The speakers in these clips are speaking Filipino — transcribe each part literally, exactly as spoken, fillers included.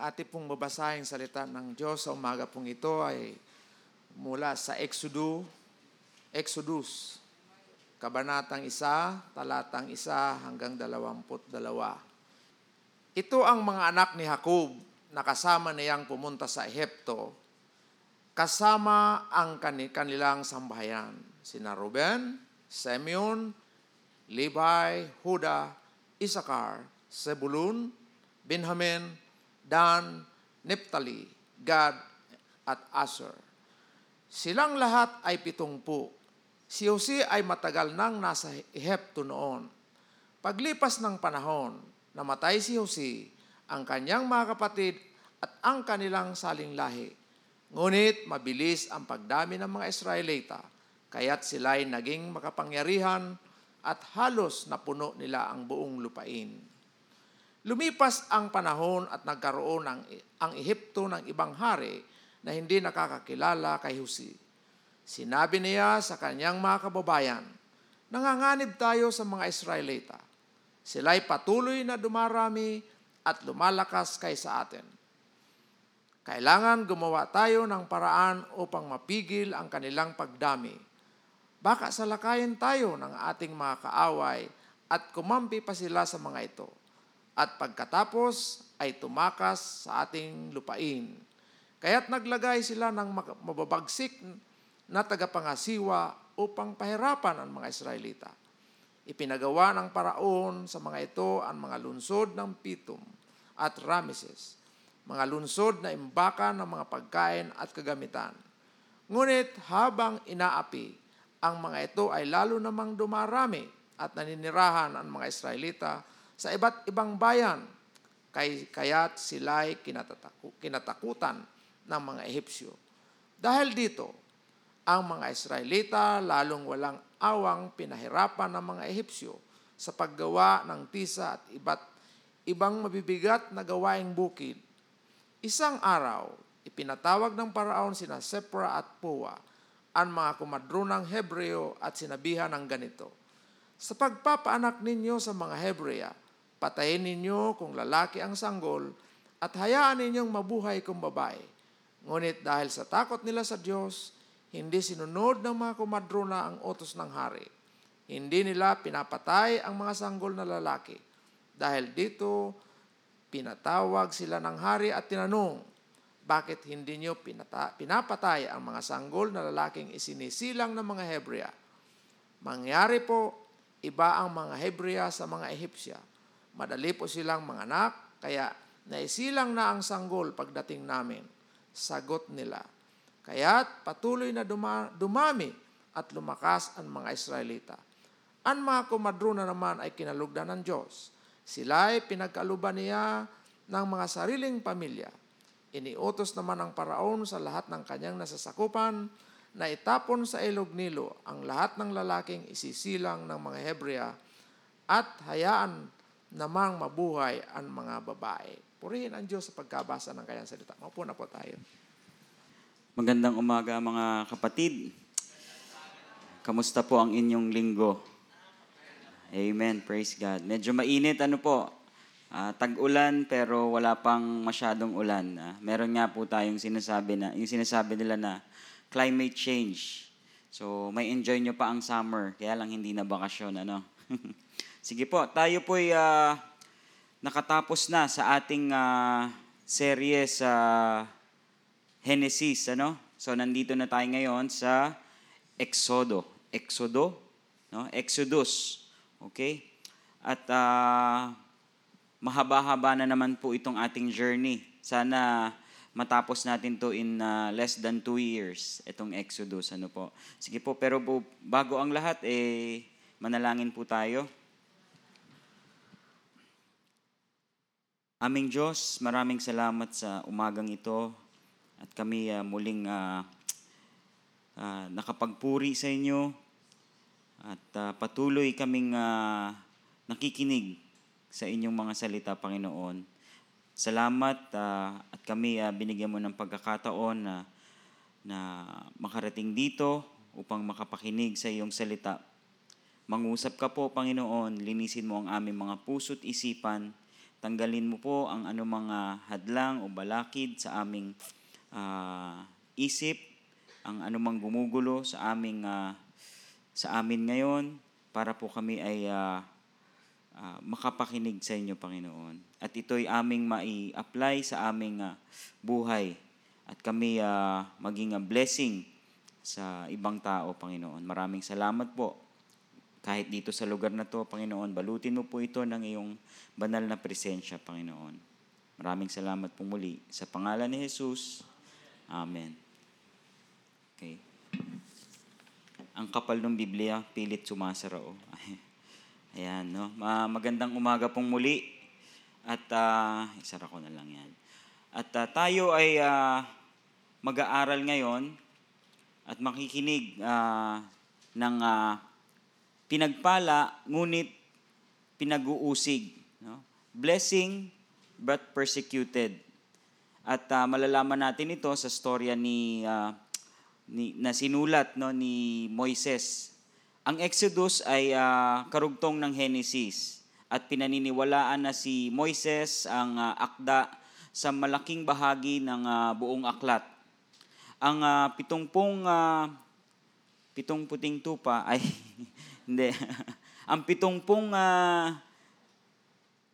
ating pong babasahin salita ng Diyos sa umaga pong ito ay mula sa Exodo, Exodus, Kabanatang isa, Talatang isa hanggang dalawamput dalawa. Ito ang mga anak ni Jacob na kasama niyang pumunta sa Ehipto, kasama ang kanilang sambahayan, sina Reuben, Simeon, Levi, Juda, Isacar, Zebulun, Benjamin, Dan, Niptali, Gad, at Asur. Silang lahat ay pitungpu. Si Jose ay matagal nang nasa Ehipto noon. Paglipas ng panahon, namatay si Jose, ang kanyang mga kapatid at ang kanilang saling lahi. Ngunit mabilis ang pagdami ng mga Israelita, kaya't sila'y naging makapangyarihan at halos napuno nila ang buong lupain. Lumipas ang panahon at nagkaroon ang, ang Ehipto ng ibang hari na hindi nakakakilala kay Jose. Sinabi niya sa kanyang mga kababayan, nanganganib tayo sa mga Israelita. Sila'y patuloy na dumarami at lumalakas kaysa atin. Kailangan gumawa tayo ng paraan upang mapigil ang kanilang pagdami. Baka salakayin tayo ng ating mga kaaway at kumampi pa sila sa mga ito. At pagkatapos ay tumakas sa ating lupain. Kaya't naglagay sila ng mababagsik na tagapangasiwa upang pahirapan ang mga Israelita. Ipinagawa ng paraon sa mga ito ang mga lungsod ng Pithom at Rameses, mga lungsod na imbaka ng mga pagkain at kagamitan. Ngunit habang inaapi, ang mga ito ay lalo namang dumarami at naninirahan ang mga Israelita sa iba't ibang bayan, kaya't sila'y kinatakutan ng mga Ehipsyo. Dahil dito, ang mga Israelita lalong walang awang pinahirapan ng mga Ehipsyo sa paggawa ng tisa at iba't ibang mabibigat na gawaing bukid. Isang araw, ipinatawag ng paraon sina Shiphrah at Puah ang mga kumadronang Hebreo at sinabihan ng ganito, sa pagpapaanak ninyo sa mga Hebrea, patayin ninyo kung lalaki ang sanggol at hayaan ninyong mabuhay kung babae. Ngunit dahil sa takot nila sa Diyos, hindi sinunod ng mga kumadrona ang utos ng hari. Hindi nila pinapatay ang mga sanggol na lalaki. Dahil dito, pinatawag sila ng hari at tinanong, bakit hindi nyo pinata- pinapatay ang mga sanggol na lalaking isinisilang ng mga Hebrea? Mangyari po, iba ang mga Hebrea sa mga Ehipsya. Madali po silang manganak, kaya naisilang na ang sanggol pagdating namin. Sagot nila. Kaya't patuloy na duma- dumami at lumakas ang mga Israelita. Ang mga kumadrona naman ay kinalugdan ng Diyos. Sila'y pinagkaluban niya ng mga sariling pamilya. Iniutos naman ng paraon sa lahat ng kanyang nasasakupan na itapon sa ilog Nilo ang lahat ng lalaking isisilang ng mga Hebrea at hayaan namang mabuhay ang mga babae. Purihin ang Diyos sa pagkabasa ng kanyang salita. Maupo na po tayo. Magandang umaga mga kapatid. Kamusta po ang inyong linggo? Amen, praise God. Medyo mainit, ano po, uh, tag-ulan pero wala pang masyadong ulan. Uh, meron nga po tayong sinasabi, na, yung sinasabi nila na climate change. So may enjoy nyo pa ang summer, kaya lang hindi na bakasyon. Ano? Sige po, tayo po'y uh, nakatapos na sa ating uh, serye sa... Uh, Genesis, ano? So, nandito na tayo ngayon sa Exodo. Exodo, no? Exodus. Okay? At uh, mahaba-haba na naman po itong ating journey. Sana matapos natin to in uh, less than two years, itong Exodus. Ano po? Sige po, pero bago ang lahat, eh, manalangin po tayo. Aming Diyos, maraming salamat sa umagang ito. At kami uh, muling uh, uh, nakapagpuri sa inyo at uh, patuloy kaming uh, nakikinig sa inyong mga salita, Panginoon. Salamat uh, at kami uh, binigyan mo ng pagkakataon na, na makarating dito upang makapakinig sa iyong salita. Mangusap ka po, Panginoon, linisin mo ang aming mga puso't isipan Tanggalin mo po ang anumang hadlang o balakid sa aming uh, isip, ang anumang gumugulo sa aming uh, sa amin ngayon, para po kami ay uh, uh, makapakinig sa inyo, Panginoon. At ito'y aming mai-apply sa aming uh, buhay at kami uh, maging uh, blessing sa ibang tao, Panginoon. Maraming salamat po. Kahit dito sa lugar na to, Panginoon, balutin mo po ito ng iyong banal na presensya, Panginoon. Maraming salamat po muli. Sa pangalan ni Hesus, Amen. Okay. Ang kapal ng Biblia, pilit sumasara. Oh. Ayan, no? Magandang umaga pong muli. At uh, isara ko na lang yan. At uh, tayo ay uh, mag-aaral ngayon at makikinig uh, ng... Uh, pinagpala, ngunit pinag-uusig. No? Blessing, but persecuted. At uh, malalaman natin ito sa storya ni, uh, ni, na sinulat no, ni Moises. Ang Exodus ay uh, karugtong ng Genesis. At pinaniniwalaan na si Moises ang uh, akda sa malaking bahagi ng uh, buong aklat. Ang uh, pitungpong, uh, pitong puting tupa ay... Hindi. Ang pitungpong uh,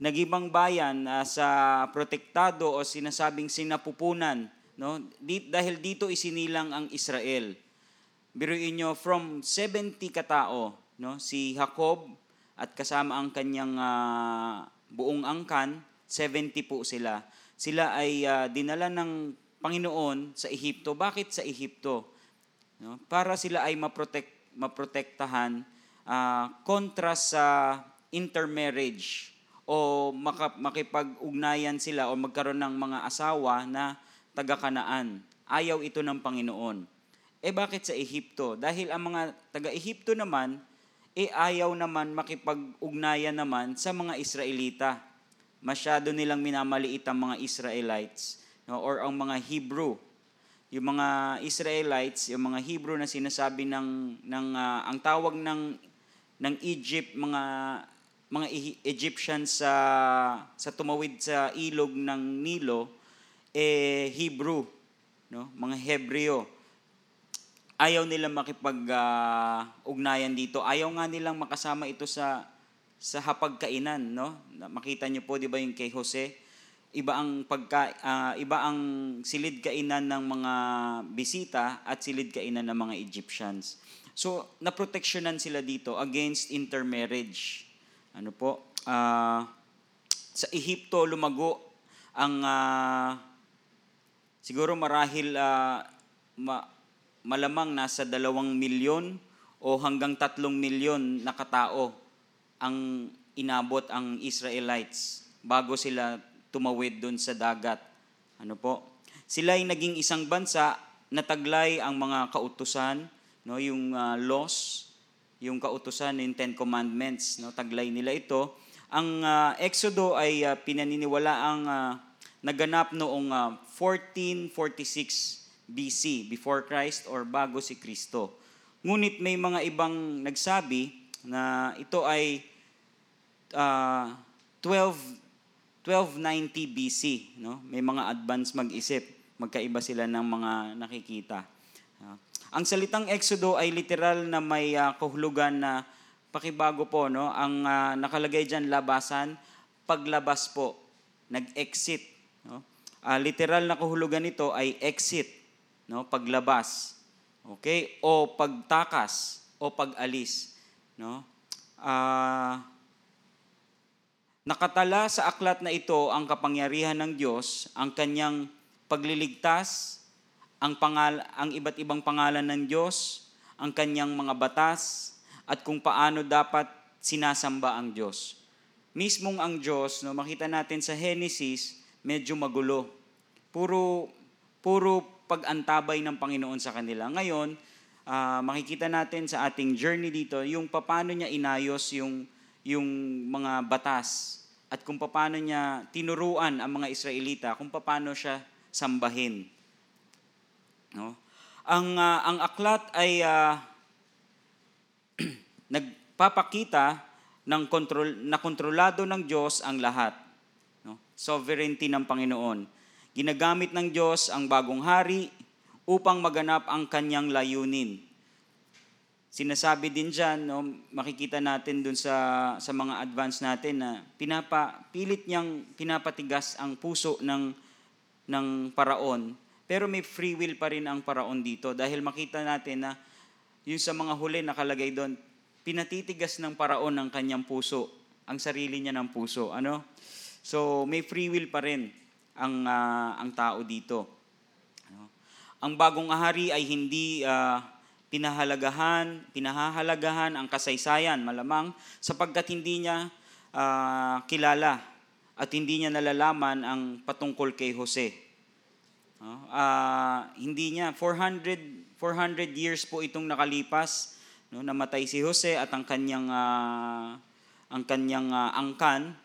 nagibang bayan uh, sa protektado o sinasabing sinapupunan, no? Di, dahil dito isinilang ang Israel. Biruin nyo, from seventy katao, no? Si Jacob at kasama ang kanyang uh, buong angkan, seventy po sila. Sila ay uh, dinala ng Panginoon sa Ehipto. Bakit sa Ehipto? No? Para sila ay maprotect, maprotektahan Uh, kontra sa intermarriage o maka, makipag-ugnayan sila o magkaroon ng mga asawa na taga-Kanaan. Ayaw ito ng Panginoon. Eh bakit sa Ehipto? Dahil ang mga taga-Ehipto naman, eh ayaw naman makipag-ugnayan naman sa mga Israelita. Masyado nilang minamaliit ang mga Israelites, no? Or ang mga Hebrew. Yung mga Israelites, yung mga Hebrew na sinasabi ng, ng uh, ang tawag ng ng Egypt, mga mga Egyptians sa sa tumawid sa ilog ng Nilo, eh Hebrew, no, mga Hebreo. Ayaw nilang makipag-ugnayan uh, dito. Ayaw nga nilang makasama ito sa sa hapagkainan, no. Makita niyo po, 'di ba, yung kay Jose, iba ang pagka uh, iba ang silid kainan ng mga bisita at silid kainan ng mga Egyptians. So, naproteksyonan sila dito against intermarriage. Ano po? Uh, sa Ehipto lumago ang uh, siguro marahil uh, ma, malamang nasa dalawang milyon o hanggang tatlong milyon na katao ang inabot ang Israelites bago sila tumawid doon sa dagat. Ano po? Sila'y naging isang bansa na taglay ang mga kautusan, no, yung uh, laws, yung kautusan, yung Ten Commandments, no, taglay nila ito. Ang uh, Exodo ay uh, pinaniniwala ang uh, naganap noong uh, fourteen forty-six B C, before Christ or bago si Kristo. Ngunit may mga ibang nagsabi na ito ay uh, twelve ninety B C, no? May mga advance mag-isip, magkaiba sila ng mga nakikita. Uh, ang salitang Exodo ay literal na may uh, kahulugan na pakibago po, no? Ang uh, nakalagay diyan, labasan, paglabas po, nag-exit, no? Uh, literal na kahulugan nito ay exit, no? Paglabas. Okay? O pagtakas o pag-alis, no? Ah uh, Nakatala sa aklat na ito ang kapangyarihan ng Diyos, ang kanyang pagliligtas, ang, pangal- ang iba't ibang pangalan ng Diyos, ang kanyang mga batas, at kung paano dapat sinasamba ang Diyos. Mismong ang Diyos, no, makita natin sa Genesis, medyo magulo. Puro, puro pag-antabay ng Panginoon sa kanila. Ngayon, uh, makikita natin sa ating journey dito, yung paano niya inayos yung yung mga batas at kung paano niya tinuruan ang mga Israelita kung paano siya sambahin, no? Ang uh, ang aklat ay uh, nagpapakita ng kontrol na kontrolado ng Diyos ang lahat. sovereignty ng Panginoon. Ginagamit ng Diyos ang bagong hari upang maganap ang kanyang layunin. Sinasabi din dyan, no, makikita natin dun sa, sa mga advance natin na pinapa, pilit niyang pinapatigas ang puso ng, ng paraon. Pero may free will pa rin ang paraon dito dahil makita natin na yung sa mga huli nakalagay doon, pinatitigas ng paraon ang kanyang puso, ang sarili niya ng puso. Ano? So may free will pa rin ang, uh, ang tao dito. Ano? Ang bagong hari ay hindi uh, pinahalagahan, pinahahalagahan ang kasaysayan, malamang, sapagkat hindi niya uh, kilala at hindi niya nalalaman ang patungkol kay Jose. Uh, hindi niya, four hundred, four hundred years po itong nakalipas, no, namatay si Jose at ang kanyang, uh, ang kanyang uh, angkan,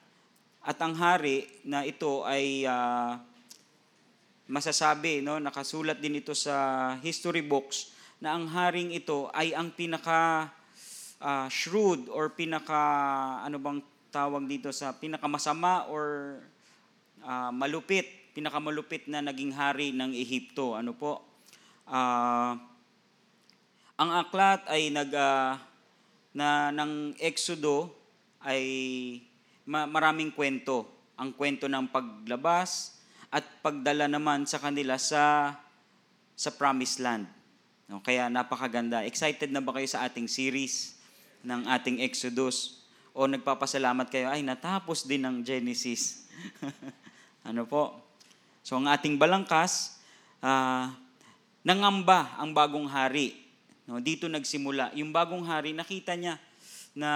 at ang hari na ito ay uh, masasabi, no, nakasulat din ito sa history books, na ang haring ito ay ang pinaka uh, shrewd or pinaka, ano bang tawag dito sa, pinakamasama or uh, malupit, pinakamalupit na naging hari ng Ehipto. Ano po? Uh, ang aklat ay nag, uh, na, ng Exodo ay ma- maraming kwento. Ang kwento ng paglabas at pagdala naman sa kanila sa, sa Promised Land. No, kaya napakaganda. Excited na ba kayo sa ating series ng ating Exodus? O nagpapasalamat kayo, ay natapos din ng Genesis. Ano po? So ang ating balangkas, uh, nangamba ang bagong hari. No, dito nagsimula. Yung bagong hari, nakita niya na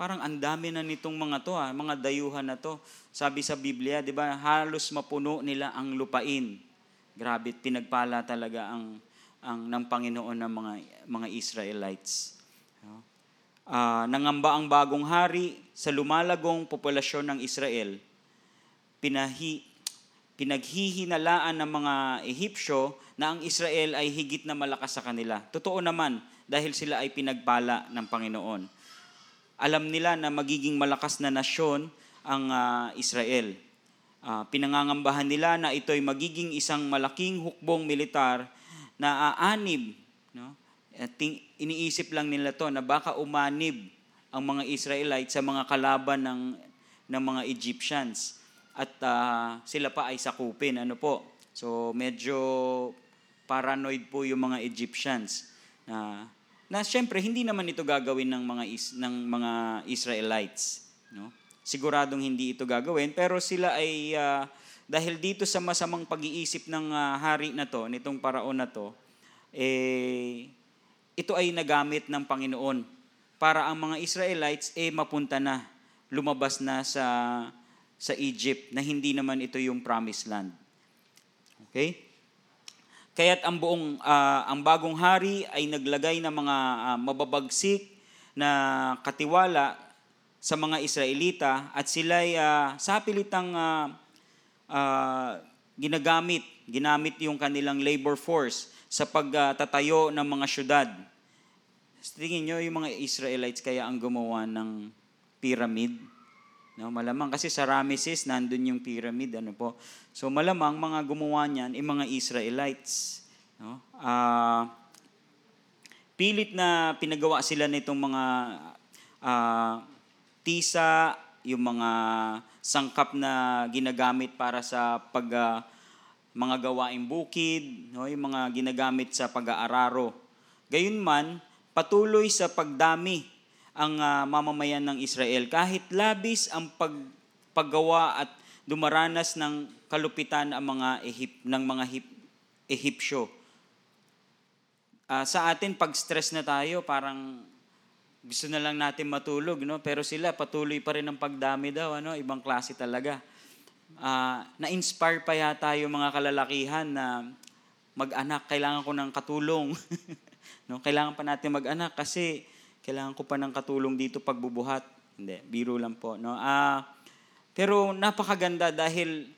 parang ang dami na nitong mga to, ha, mga dayuhan na to. Sabi sa Biblia, di ba, halos mapuno nila ang lupain. Grabe, pinagpala talaga ang, ang ng Panginoon ng mga, mga Israelites. Uh, nangamba ang bagong hari sa lumalagong populasyon ng Israel. Pinahi Pinaghihinalaan ng mga Ehipsyo na ang Israel ay higit na malakas sa kanila. Totoo naman, dahil sila ay pinagpala ng Panginoon. Alam nila na magiging malakas na nasyon ang uh, Israel. Uh, pinangangambahan nila na ito'y magiging isang malaking hukbong militar na aanib. No? Ting- iniisip lang nila to na baka umanib ang mga Israelites sa mga kalaban ng, ng mga Egyptians. At uh, sila pa ay sakupin, ano po. So medyo paranoid po yung mga Egyptians. Uh, na siyempre hindi naman ito gagawin ng mga is, ng mga Israelites, no? Siguradong hindi ito gagawin, pero sila ay uh, dahil dito sa masamang pag-iisip ng uh, hari na to, nitong paraon na to, eh ito ay nagamit ng Panginoon para ang mga Israelites eh mapunta na, lumabas na sa sa Egypt, na hindi naman ito yung Promised Land. Okay? Kaya't ang buong uh, ang bagong hari ay naglagay ng mga uh, mababagsik na katiwala sa mga Israelita, at sila ay uh, sa pilitang uh, uh, ginagamit, ginamit yung kanilang labor force sa pagtatayo ng mga syudad. Tingin nyo, yung mga Israelites kaya ang gumawa ng pyramid. No, malamang kasi sa Rameses nandun yung pyramid, ano po. So malamang mga gumawa niyan ay mga Israelites, no? Uh, pilit na pinagawa sila nitong mga uh, tisa, yung mga sangkap na ginagamit para sa pag uh, mga gawaing bukid, no, yung mga ginagamit sa pag-aararo. Gayunman, patuloy sa pagdami ang uh, mamamayan ng Israel kahit labis ang pag, paggawa at dumaranas ng kalupitan ang mga Ehip, ng mga Hip, Ehipsyo. Uh, sa atin, pag-stress na tayo, parang gusto na lang natin matulog, no? Pero sila, patuloy pa rin ang pagdami daw, ano? Ibang klase talaga. Uh, na-inspire pa yata yung mga kalalakihan na mag-anak, kailangan ko ng katulong. No? Kailangan pa natin mag-anak kasi kailangan ko pa ng katulong dito pagbubuhat. Hindi, biro lang po. No? Uh, pero napakaganda dahil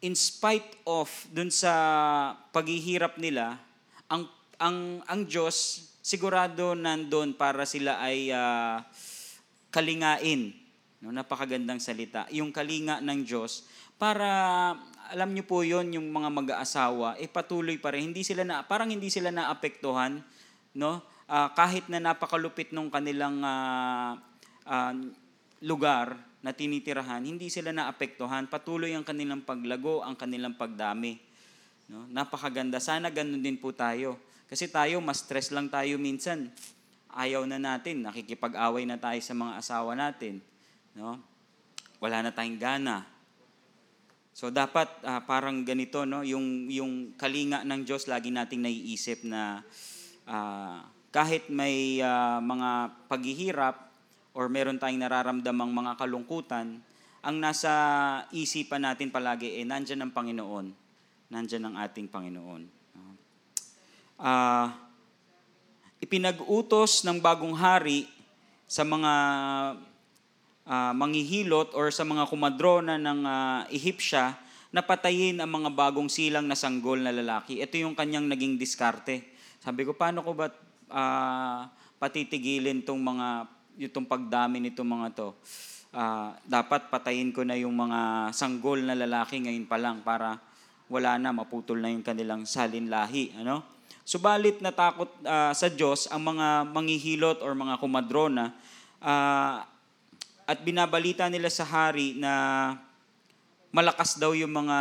in spite of dun sa paghihirap nila, ang ang ang Diyos sigurado nandun para sila ay uh, kalingain. No, napakagandang salita. Yung kalinga ng Diyos para, alam niyo po yon, yung mga mag-aasawa, eh patuloy pa rin. Hindi sila na, parang hindi sila naapektuhan, no? Uh, kahit na napakalupit nung kanilang uh, uh, lugar na tinitirahan, hindi sila naapektuhan. Patuloy ang kanilang paglago, ang kanilang pagdami. No? Napakaganda. Sana ganun din po tayo. Kasi tayo, mas stress lang tayo minsan. Ayaw na natin. Nakikipag-away na tayo sa mga asawa natin. No? Wala na tayong gana. So dapat uh, parang ganito, no, yung yung kalinga ng Diyos lagi nating naiisip na uh, kahit may uh, mga paghihirap or meron tayong nararamdamang mga kalungkutan, ang nasa isipan natin palagi eh nandiyan ang Panginoon. Nandiyan ang ating Panginoon. Uh, ipinag-utos ng bagong hari sa mga Uh, manghihilot or sa mga kumadrona ng uh, Ehipsya na patayin ang mga bagong silang na sanggol na lalaki. Ito yung kanyang naging diskarte. Sabi ko, paano ko ba uh, patitigilin itong mga, itong pagdami nitong mga to? Uh, dapat patayin ko na yung mga sanggol na lalaki ngayon pa lang para wala na, maputol na yung kanilang salinlahi. Ano? Subalit natakot uh, sa Diyos ang mga manghihilot or mga kumadrona uh, at binabalita nila sa hari na malakas daw yung mga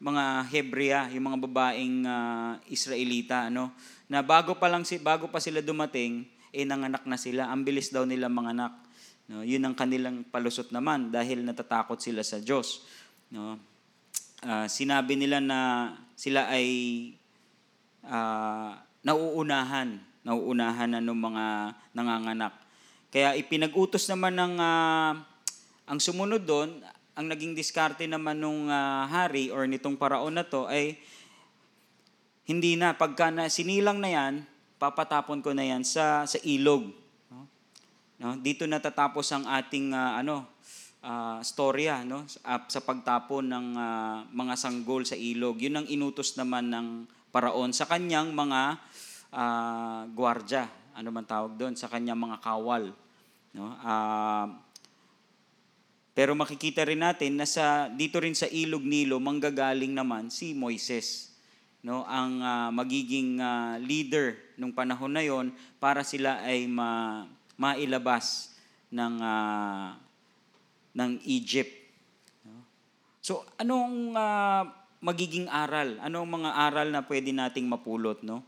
mga Hebrea, yung mga babaeng uh, Israelita, ano, na bago pa lang si bago pa sila dumating eh nanganak na sila. Ang bilis daw nila manganak, no? Yun ang kanilang palusot naman dahil natatakot sila sa Diyos, no? Uh, sinabi nila na sila ay uh, nauunahan nauunahan na ng mga nanganganak. Kaya ipinag-utos naman ng uh, ang sumunod doon, ang naging diskarte naman nung uh, hari or nitong paraon na to ay hindi na, pagka na, sinilang na yan, papatapon ko na yan sa, sa ilog. No? Dito natatapos ang ating uh, ano, uh, storya, no? sa, sa pagtapon ng uh, mga sanggol sa ilog. Yun ang inutos naman ng paraon sa kanyang mga uh, gwardya. Ano man tawag doon, sa kanyang mga kawal. No? Uh, pero makikita rin natin na sa, dito rin sa ilog Nilo, manggagaling naman si Moises. No? Ang uh, magiging uh, leader nung panahon na yon para sila ay ma, mailabas ng, uh, ng Egypt. No? So, anong uh, magiging aral? Anong mga aral na pwede nating mapulot? No?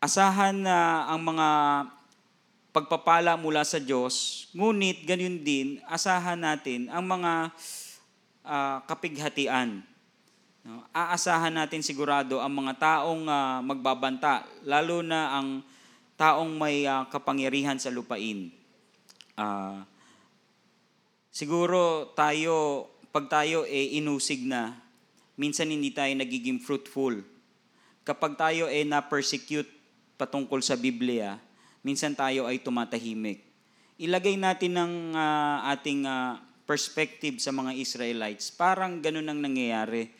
Asahan na ang mga pagpapala mula sa Diyos, ngunit ganun din, asahan natin ang mga uh, kapighatian. No? Aasahan natin sigurado ang mga taong uh, magbabanta, lalo na ang taong may uh, kapangyarihan sa lupain. Uh, siguro tayo, pag tayo eh, inusig na, minsan hindi tayo nagiging fruitful. Kapag tayo eh, na-persecute patungkol sa Biblia, minsan tayo ay tumatahimik. Ilagay natin ang uh, ating uh, perspective sa mga Israelites. Parang ganun ang nangyayari.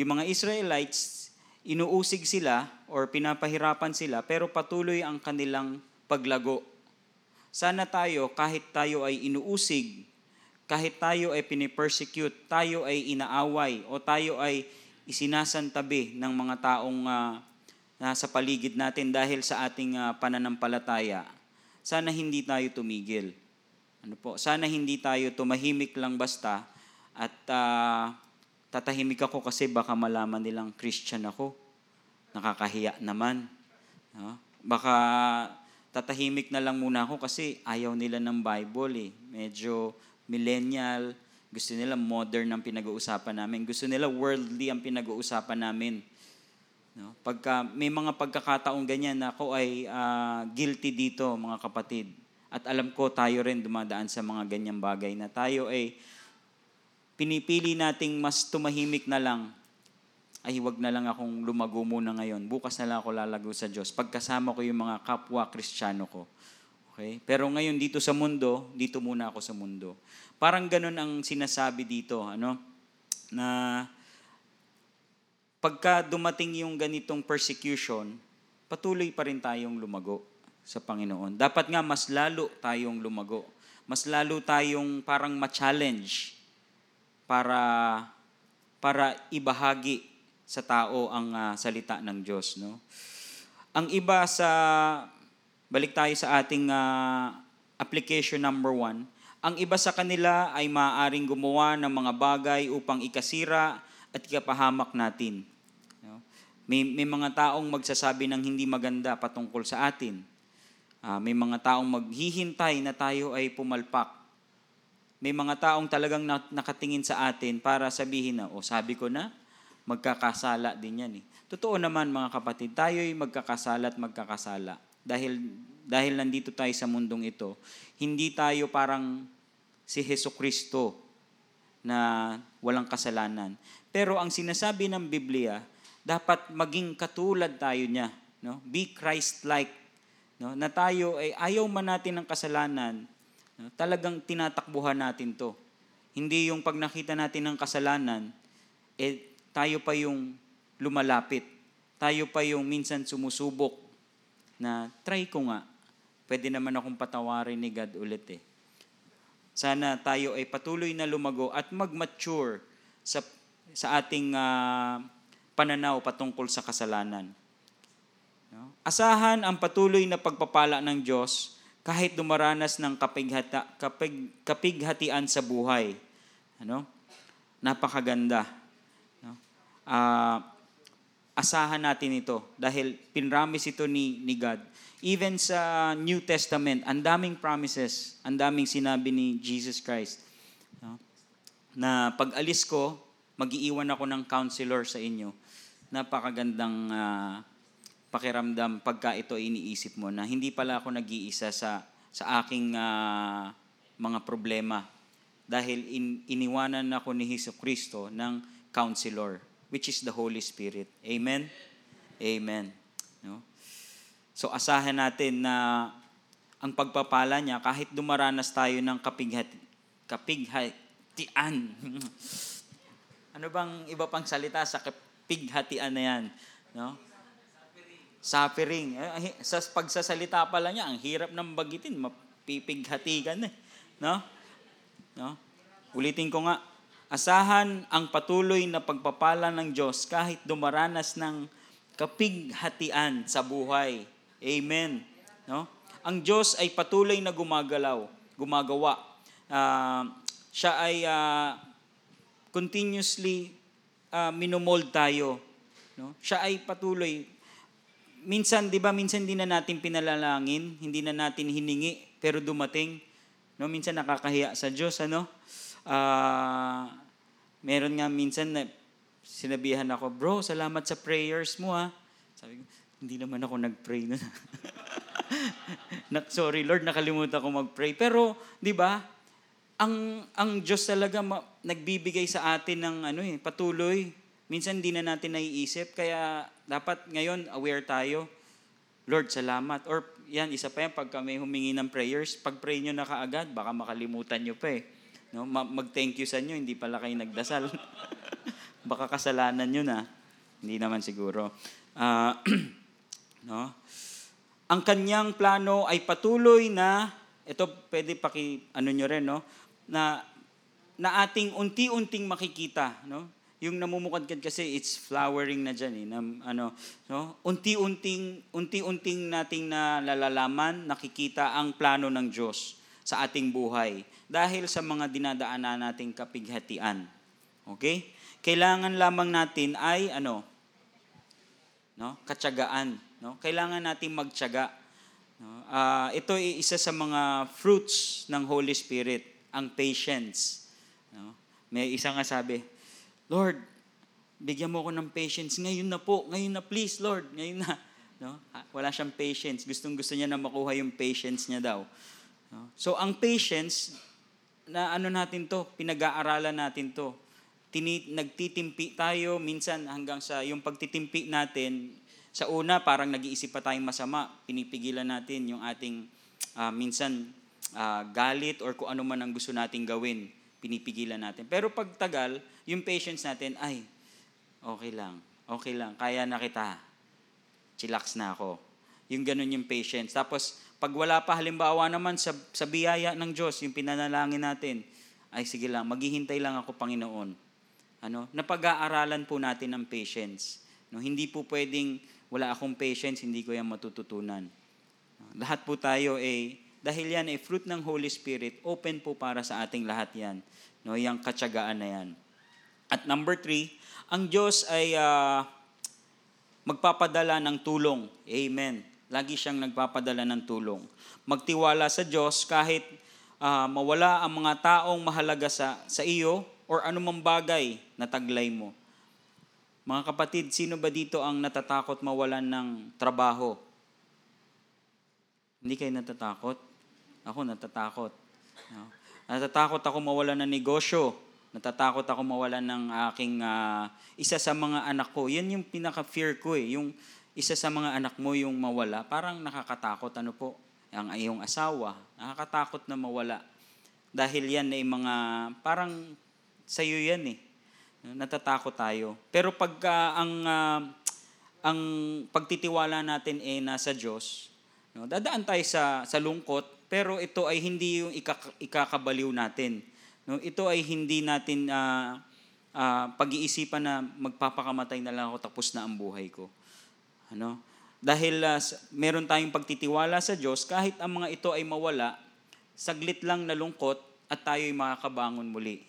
Yung mga Israelites, inuusig sila or pinapahirapan sila pero patuloy ang kanilang paglago. Sana tayo, kahit tayo ay inuusig, kahit tayo ay pinipersecute, tayo ay inaaway o tayo ay isinasantabi ng mga taong uh, nasa paligid natin dahil sa ating uh, pananampalataya, sana hindi tayo tumigil. Ano po? Sana hindi tayo tumahimik lang basta at uh, tatahimik ako kasi baka malaman nilang Christian ako. Nakakahiya naman. No? Baka tatahimik na lang muna ako kasi ayaw nila ng Bible eh. Medyo millennial, gusto nila modern ang pinag-uusapan namin. Gusto nila worldly ang pinag-uusapan namin. No? Pagka may mga pagkakataong ganyan, ako ay uh, guilty dito, mga kapatid. At alam ko tayo rin dumadaan sa mga ganyang bagay na tayo ay pinipili nating mas tumahimik na lang. Ay, wag na lang akong lumago muna ngayon. Bukas na lang ako lalago sa Diyos. Pagkasama ko yung mga kapwa Kristiyano ko. Okay? Pero ngayon dito sa mundo, dito muna ako sa mundo. Parang ganun ang sinasabi dito, ano? Na pagka dumating yung ganitong persecution, patuloy pa rin tayong lumago sa Panginoon. Dapat nga mas lalo tayong lumago. mas lalo tayong parang ma-challenge para, para ibahagi sa tao ang uh, salita ng Diyos. No? Ang iba sa, balik tayo sa ating uh, application number one, ang iba sa kanila ay maaaring gumawa ng mga bagay upang ikasira at ikapahamak natin. May, may mga taong magsasabi ng hindi maganda patungkol sa atin. Uh, may mga taong maghihintay na tayo ay pumalpak. May mga taong talagang na, nakatingin sa atin para sabihin na, o sabi ko na, magkakasala din yan. Eh. Totoo naman mga kapatid, tayo ay magkakasala at magkakasala. Dahil, dahil nandito tayo sa mundong ito, hindi tayo parang si Hesus Kristo na walang kasalanan. Pero ang sinasabi ng Biblia, dapat maging katulad tayo niya, no? Be Christ-like, no? Na tayo ay ayaw man natin ng kasalanan, no? Talagang tinatakbuhan natin to. Hindi yung pag nakita natin ng kasalanan, eh, tayo pa yung lumalapit. Tayo pa yung minsan sumusubok na try ko nga. Pwede naman akong patawarin ni God ulit eh. Sana tayo ay patuloy na lumago at mag-mature sa, sa ating uh, pananaw patungkol sa kasalanan. Asahan ang patuloy na pagpapala ng Diyos kahit dumaranas ng kapighata, kapig, kapighatian sa buhay. Ano? Napakaganda. Uh, asahan natin ito dahil pinramis ito ni, ni God. Even sa New Testament, ang daming promises, ang daming sinabi ni Jesus Christ. No? Na pag alis ko, mag-iiwan ako ng counselor sa inyo. Napakagandang uh, pakiramdam pagka ito iniisip mo na hindi pala ako nag-iisa sa, sa aking uh, mga problema dahil in, iniwanan ako ni Hesus Kristo ng counselor, which is the Holy Spirit. Amen? Amen. No? So asahan natin na ang pagpapala niya kahit dumaranas tayo ng kapighati, kapighatian. Ano bang iba pang salita sa kapighatian na yan? No? Suffering. Suffering. Sa pagsasalita pala niya, ang hirap ng bagitin, mapipighati ka na eh. No? No? Ulitin ko nga, asahan ang patuloy na pagpapala ng Diyos kahit dumaranas ng kapighatian sa buhay. Amen. No? Ang Diyos ay patuloy na gumagalaw, gumagawa. Uh, siya ay... Uh, continuously uh, minomold tayo, no? Siya ay patuloy. Minsan, 'di ba, minsan hindi na natin pinalalangin, hindi na natin hiningi, pero dumating, no? Minsan nakakahiya sa Diyos, ano? Uh, meron nga minsan na sinabihan ako, "Bro, salamat sa prayers mo, ha." Sabi ko, "Hindi naman ako nag-pray noon." Sorry, Lord, nakalimutan ko mag-pray. Pero, 'di ba? Ang ang Diyos talaga ma, nagbibigay sa atin ng ano eh, patuloy. Minsan hindi na natin naiisip, kaya dapat ngayon aware tayo. Lord, salamat. Or yan, isa pa yan, pag kami humingi ng prayers, pag-pray nyo na kaagad, baka makalimutan nyo pa eh. No? Mag-thank you sa inyo, hindi pala kayo nagdasal. Baka kasalanan nyo na. Hindi naman siguro. Uh, no? Ang kanyang plano ay patuloy na, ito pwede paki, ano nyo rin, no? na na ating unti-unting makikita, no? Yung namumukadkad kasi it's flowering na diyan eh, na, ano, no? Unti-unting unti-unting nating nalalaman, nakikita ang plano ng Diyos sa ating buhay dahil sa mga dinadaanan nating kapighatian. Okay? Kailangan lamang natin ay ano? No? Katiyagaan, no? Kailangan nating magtiyaga. No? Uh, ito ay isa sa mga fruits ng Holy Spirit. Ang patience. No? May isa nga sabi, Lord, bigyan mo ako ng patience. Ngayon na po. Ngayon na, please, Lord. Ngayon na. No? Wala siyang patience. Gustong gusto niya na makuha yung patience niya daw. No? So, ang patience, na ano natin to, pinag-aaralan natin to. Tini- nagtitimpi tayo, minsan hanggang sa yung pagtitimpi natin, sa una, parang nag-iisip pa tayong masama. Pinipigilan natin yung ating, uh, minsan, Uh, galit or kung ano man ang gusto nating gawin, pinipigilan natin. Pero pag tagal, yung patience natin, ay, okay lang, okay lang, kaya na kita, chillax na ako. Yung ganun yung patience. Tapos, pag wala pa halimbawa naman sa, sa biyaya ng Diyos, yung pinanalangin natin, ay sige lang, maghihintay lang ako, Panginoon. Ano? Napag-aaralan po natin ang patience. No, hindi po pwedeng, wala akong patience, hindi ko yan matututunan. Lahat po tayo ay, eh, dahil yan ay eh, fruit ng Holy Spirit, open po para sa ating lahat yan. No, yung katyagaan na yan. At number three, ang Diyos ay... Uh, magpapadala ng tulong. Amen. Lagi siyang nagpapadala ng tulong. Magtiwala sa Diyos kahit uh, mawala ang mga taong mahalaga sa, sa iyo or anumang bagay na taglay mo. Mga kapatid, sino ba dito ang natatakot mawalan ng trabaho? Hindi kayo natatakot? Ako natatakot. Natatakot ako mawalan ng negosyo. Natatakot ako mawalan ng aking uh, isa sa mga anak ko. Yan yung pinaka-fear ko eh. Yung isa sa mga anak mo yung mawala. Parang nakakatakot ano po. Ang iyong asawa. Nakakatakot na mawala. Dahil yan ay mga parang sa'yo yan eh. Natatakot tayo. Pero pag uh, ang, uh, ang pagtitiwala natin eh nasa Diyos, no, dadaan tayo sa, sa lungkot. Pero ito ay hindi yung ikak- ikakabaliw natin. No, ito ay hindi natin uh, uh, pag-iisipan na magpapakamatay na lang ako, tapos na ang buhay ko. Ano? Dahil uh, meron tayong pagtitiwala sa Diyos, kahit ang mga ito ay mawala, saglit lang nalungkot at tayo'y makakabangon muli.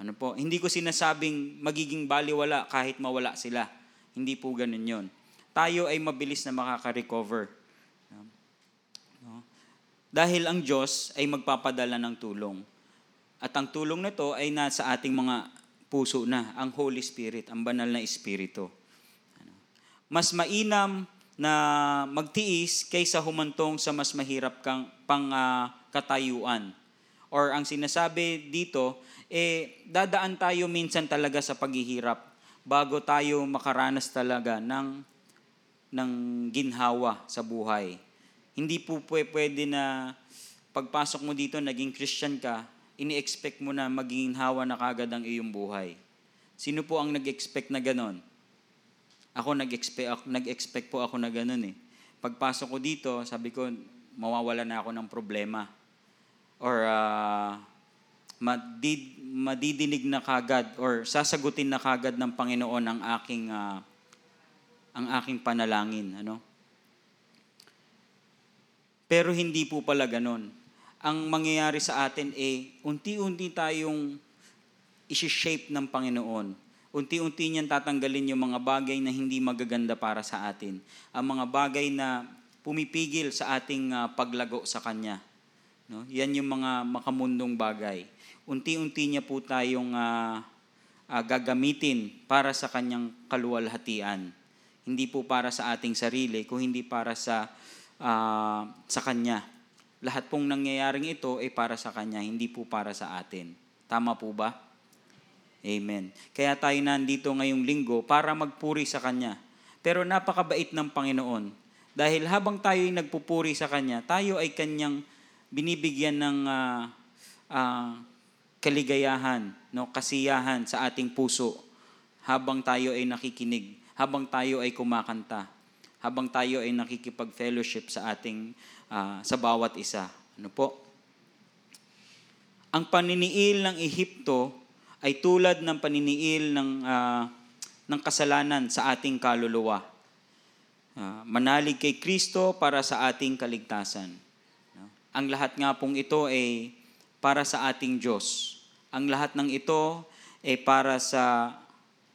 Ano po? Hindi ko sinasabing magiging baliwala kahit mawala sila. Hindi po ganun yun. Tayo ay mabilis na makaka-recover. No? Dahil ang Diyos ay magpapadala ng tulong. At ang tulong na ito ay nasa ating mga puso na, ang Holy Spirit, ang banal na Espiritu. Mas mainam na magtiis kaysa humantong sa mas mahirap kang pang uh, katayuan. Or ang sinasabi dito, eh, dadaan tayo minsan talaga sa paghihirap bago tayo makaranas talaga ng, ng ginhawa sa buhay. Hindi po pwede na pagpasok mo dito, naging Christian ka, ini-expect mo na maging hawa na kagad ang iyong buhay. Sino po ang nag-expect na ganon? Ako nag-expect, ako, nag-expect po ako na ganon eh. Pagpasok ko dito, sabi ko, mawawala na ako ng problema. Or uh, madid, madidinig na kagad or sasagutin na kagad ng Panginoon ang aking, uh, ang aking panalangin. Ano? Pero hindi po pala ganon. Ang mangyayari sa atin ay eh, unti-unti tayong isi-shape ng Panginoon. Unti-unti niyan tatanggalin yung mga bagay na hindi magaganda para sa atin. Ang mga bagay na pumipigil sa ating uh, paglago sa Kanya. No? Yan yung mga makamundong bagay. Unti-unti niya po tayong uh, uh, gagamitin para sa Kanyang kaluwalhatian. Hindi po para sa ating sarili, kung hindi para sa, uh, sa Kanya. Lahat pong nangyayaring ito ay para sa Kanya, hindi po para sa atin. Tama po ba? Amen. Kaya tayo nandito ngayong linggo para magpuri sa Kanya. Pero napakabait ng Panginoon. Dahil habang tayo ay nagpupuri sa Kanya, tayo ay Kanyang binibigyan ng uh, uh, kaligayahan, no? Kasiyahan sa ating puso. Habang tayo ay nakikinig, habang tayo ay kumakanta, habang tayo ay nakikipag-fellowship sa ating Uh, sa bawat isa. Ano po? Ang paniniil ng Ehipto ay tulad ng paniniil ng, uh, ng kasalanan sa ating kaluluwa. Uh, manalig kay Kristo para sa ating kaligtasan. Uh, ang lahat nga pong ito ay para sa ating Diyos. Ang lahat ng ito ay para sa,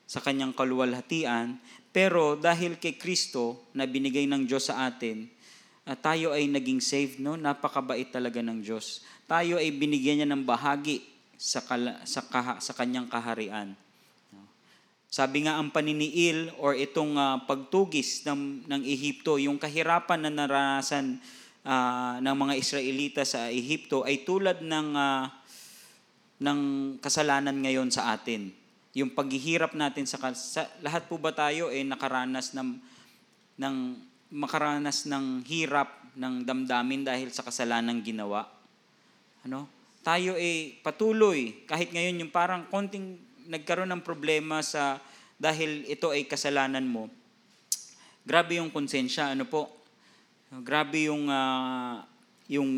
sa Kanyang kaluwalhatian. Pero dahil kay Kristo na binigay ng Diyos sa atin, Uh, tayo ay naging saved, no? Napakabait talaga ng Diyos. Tayo ay binigyan niya ng bahagi sa, kala, sa, kaha, sa Kanyang kaharian. Sabi nga, ang paniniil or itong uh, pagtugis ng, ng Ehipto, yung kahirapan na naranasan uh, ng mga Israelita sa Ehipto ay tulad ng, uh, ng kasalanan ngayon sa atin. Yung paghihirap natin sa, sa lahat po ba tayo ay eh, nakaranas ng... ng makaranas ng hirap ng damdamin dahil sa kasalanang ginawa. Ano? Tayo ay patuloy kahit ngayon yung parang konting nagkaroon ng problema sa dahil ito ay kasalanan mo. Grabe yung konsensya, ano po? Grabe yung uh, yung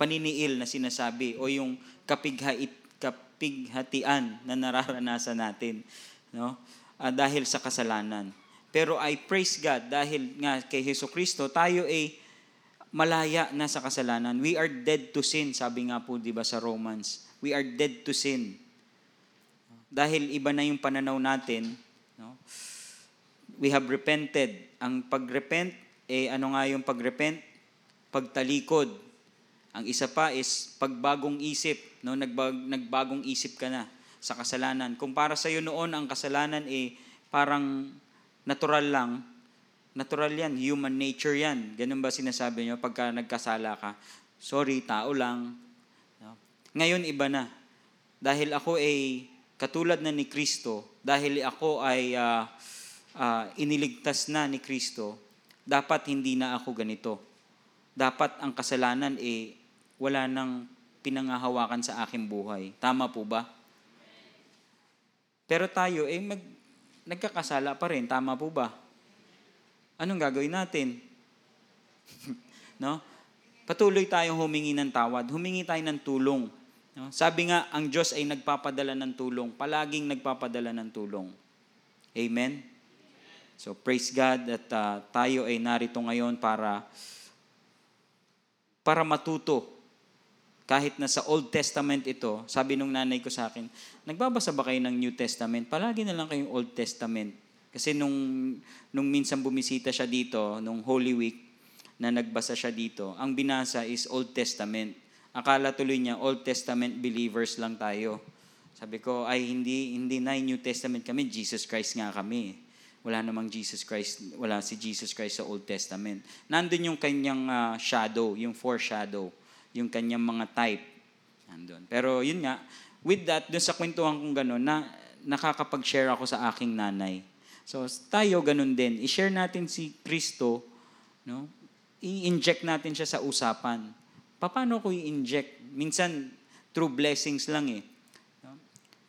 paniniil na sinasabi o yung kapighait, kapighatian na nararanasan natin, no? Uh, dahil sa kasalanan. Pero I praise God dahil nga kay Hesus Kristo tayo ay malaya na sa kasalanan. We are dead to sin, sabi nga po 'di ba sa Romans. We are dead to sin. Dahil iba na yung pananaw natin, no? We have repented. Ang pagrepent eh ano nga yung pagrepent? Pagtalikod. Ang isa pa is pagbagong isip, no? Nagbag, nagbagong isip ka na sa kasalanan. Kumpara sa iyo noon ang kasalanan eh parang natural lang. Natural yan, human nature yan. Ganun ba sinasabi niyo pagka nagkasala ka? Sorry, tao lang. No? Ngayon iba na. Dahil ako ay katulad na ni Kristo, dahil ako ay uh, uh, iniligtas na ni Kristo, dapat hindi na ako ganito. Dapat ang kasalanan eh wala nang pinangahawakan sa aking buhay. Tama po ba? Pero tayo eh mag, nagkakasala pa rin. Tama po ba? Anong gagawin natin? No? Patuloy tayong humingi ng tawad. Humingi tayo ng tulong. No? Sabi nga, ang Diyos ay nagpapadala ng tulong. Palaging nagpapadala ng tulong. Amen? So praise God that uh, tayo ay narito ngayon para para matuto. Kahit na sa Old Testament ito, sabi nung nanay ko sa akin, nagbabasa ba kayo ng New Testament? Palagi na lang kayong Old Testament. Kasi nung nung minsan bumisita siya dito, nung Holy Week na nagbasa siya dito, ang binasa is Old Testament. Akala tuloy niya Old Testament believers lang tayo. Sabi ko, ay hindi hindi na New Testament kami, Jesus Christ nga kami. Wala namang Jesus Christ, wala si Jesus Christ sa Old Testament. Nandun yung kanyang uh, shadow, yung foreshadow, yung kanyang mga type. Nandun. Pero yun nga, with that, dun sa kwentuhan kong gano'n, na, nakakapag-share ako sa aking nanay. So tayo ganun din. I-share natin si Kristo, no? I-inject natin siya sa usapan. Paano ko i-inject? Minsan, through blessings lang eh.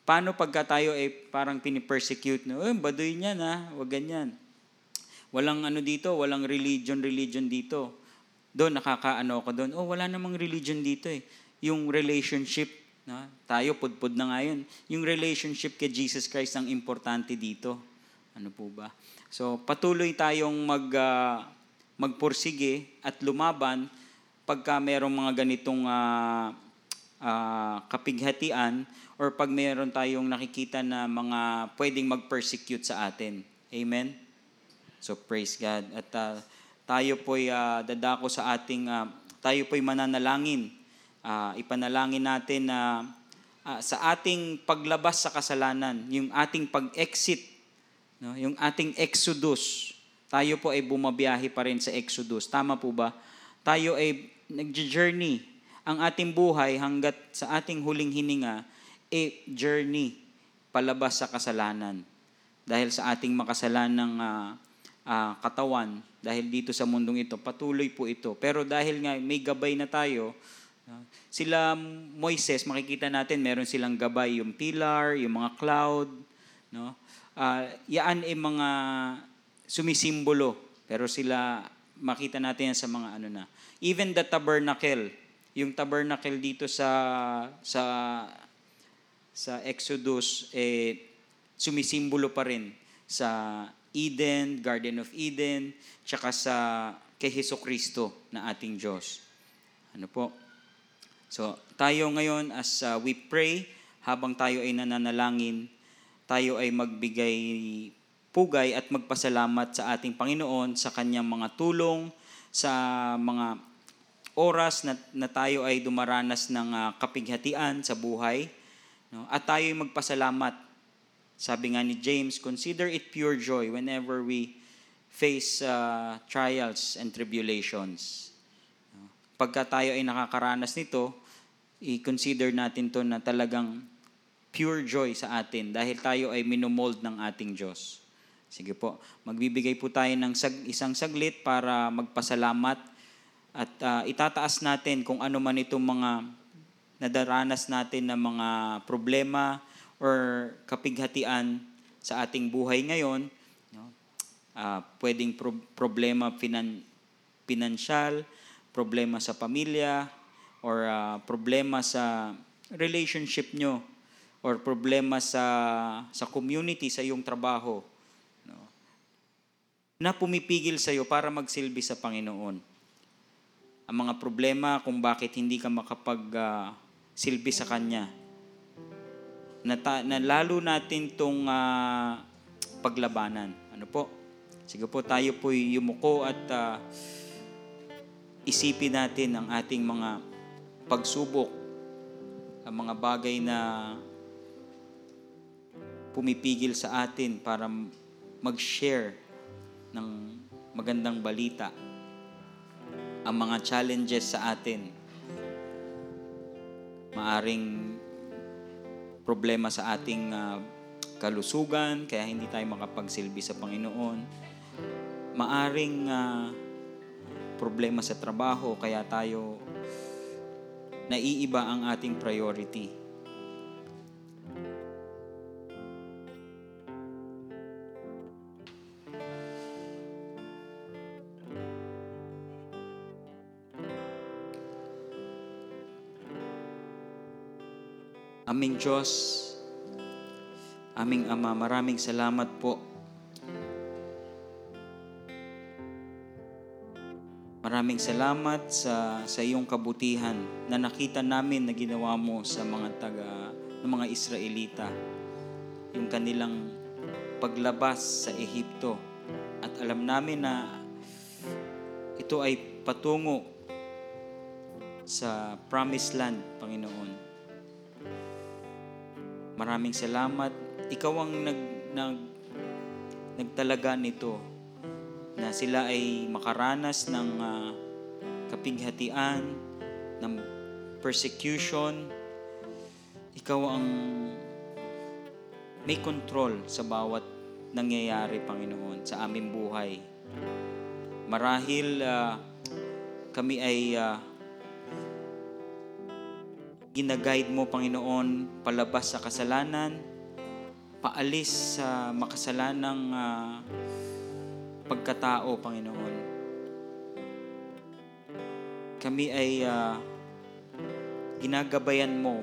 Paano pagka tayo ay eh, parang pinipersecute, no? Eh, baduy niyan ha, wag ganyan. Walang ano dito, walang religion, religion dito. Doon, nakakaano ko doon, oh, wala namang religion dito eh. Yung relationship, no? Tayo, pudpud na nga yun. Yung relationship kay Jesus Christ ang importante dito. Ano po ba? So, patuloy tayong mag, uh, magpursige at lumaban pagka merong mga ganitong uh, uh, kapighatian or pag mayroon tayong nakikita na mga pwedeng mag-persecute sa atin. Amen? So, praise God. At uh, tayo po'y uh, dadako sa ating, uh, tayo po'y mananalangin. Uh, ipanalangin natin na uh, uh, sa ating paglabas sa kasalanan, yung ating pag-exit, no? Yung ating exodus, tayo po ay bumabiyahe pa rin sa exodus. Tama po ba? Tayo ay nag-journey. Ang ating buhay hanggat sa ating huling hininga, a journey palabas sa kasalanan dahil sa ating makasalanang uh, uh, katawan dahil dito sa mundong ito patuloy po ito pero dahil nga may gabay na tayo uh, sila Moises makikita natin meron silang gabay yung pillar yung mga cloud no uh, yaan ay mga sumisimbolo pero sila makita natin yan sa mga ano na even the tabernacle yung tabernacle dito sa sa sa Exodus, eh, sumisimbolo pa rin sa Eden, Garden of Eden, tsaka sa kay Hesus Kristo na ating Diyos. Ano po? So, tayo ngayon as uh, we pray, habang tayo ay nananalangin, tayo ay magbigay pugay at magpasalamat sa ating Panginoon sa kanyang mga tulong, sa mga oras na, na tayo ay dumaranas ng uh, kapighatian sa buhay. At tayo'y magpasalamat. Sabi nga ni James, consider it pure joy whenever we face uh, trials and tribulations. Pagka tayo ay nakakaranas nito, i-consider natin to na talagang pure joy sa atin dahil tayo ay minumold ng ating Diyos. Sige po, magbibigay po tayo ng sag- isang saglit para magpasalamat at uh, itataas natin kung ano man itong mga nadaranas natin ng mga problema or kapighatian sa ating buhay ngayon, no? Uh, pwedeng pro- problema finan- pinansyal, problema sa pamilya, or uh, problema sa relationship nyo, or problema sa sa community, sa iyong trabaho, no, na pumipigil sa iyo para magsilbi sa Panginoon. Ang mga problema kung bakit hindi ka makapagsilbi uh, sa Kanya. Na, ta- na lalo natin itong uh, paglabanan. Ano po? Sige po, tayo po yumuko at uh, isipin natin ang ating mga pagsubok, ang mga bagay na pumipigil sa atin para mag-share ng magandang balita, ang mga challenges sa atin, maaring problema sa ating uh, kalusugan, kaya hindi tayo makapagsilbi sa Panginoon. Maaring uh, problema sa trabaho, kaya tayo naiiba ang ating priority. Aming Diyos, aming Ama, maraming salamat po. Maraming salamat sa sa iyong kabutihan na nakita namin na ginawa mo sa mga taga ng mga Israelita, yung kanilang paglabas sa Ehipto. At alam namin na ito ay patungo sa Promised Land, Panginoon. Maraming salamat. Ikaw ang nag, nag, nagtalaga nito na sila ay makaranas ng uh, kapighatian, ng persecution. Ikaw ang may control sa bawat nangyayari, Panginoon, sa aming buhay. Marahil uh, kami ay uh, ginaguide mo, Panginoon, palabas sa kasalanan, paalis sa makasalanang uh, pagkatao, Panginoon. Kami ay uh, ginagabayan mo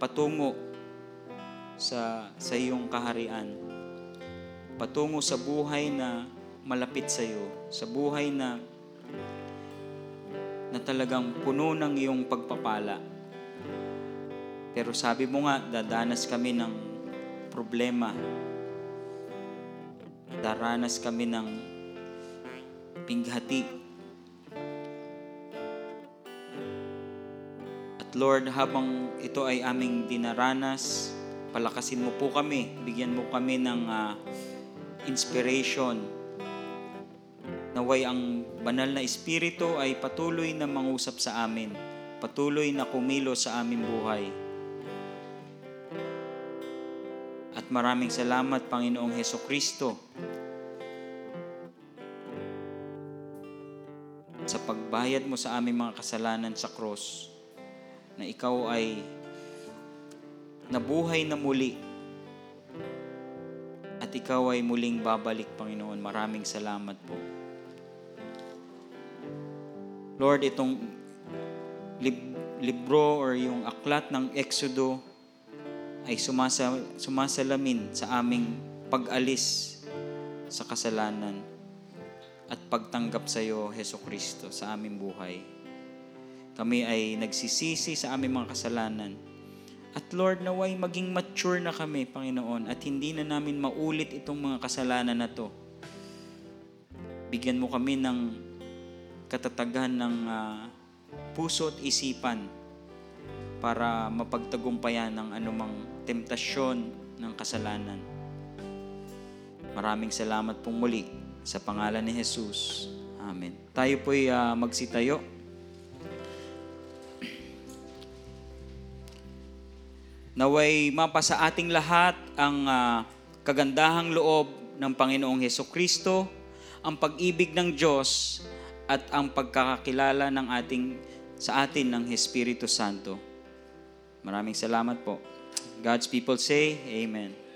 patungo sa, sa iyong kaharian, patungo sa buhay na malapit sa iyo, sa buhay na, na talagang puno ng iyong pagpapala. Pero sabi mo nga, dadanas kami ng problema. Daranas kami ng pighati. At Lord, habang ito ay aming dinaranas, palakasin mo po kami. Bigyan mo kami ng uh, inspiration. Naway ang banal na Espiritu ay patuloy na mangusap sa amin. Patuloy na kumilo sa aming buhay. At maraming salamat, Panginoong Hesus Kristo, sa pagbayad mo sa aming mga kasalanan sa cross, na ikaw ay nabuhay na muli at ikaw ay muling babalik, Panginoon. Maraming salamat po. Lord, itong lib- libro or yung aklat ng Exodo ay sumasa, sumasalamin sa aming pag-alis sa kasalanan at pagtanggap sa iyo, Hesus Kristo, sa aming buhay. Kami ay nagsisisi sa aming mga kasalanan. At Lord, naway maging mature na kami, Panginoon, at hindi na namin maulit itong mga kasalanan na to. Bigyan mo kami ng katatagan ng uh, puso at isipan para mapagtagumpayan ng anumang temptasyon ng kasalanan. Maraming salamat pong muli sa pangalan ni Jesus. Amen. Tayo po'y uh, magsitayo. Naway mapasa ating lahat ang uh, kagandahang loob ng Panginoong Hesukristo, ang pag-ibig ng Diyos, at ang pagkakakilala ng ating sa atin ng Espiritu Santo. Maraming salamat po. God's people say, Amen.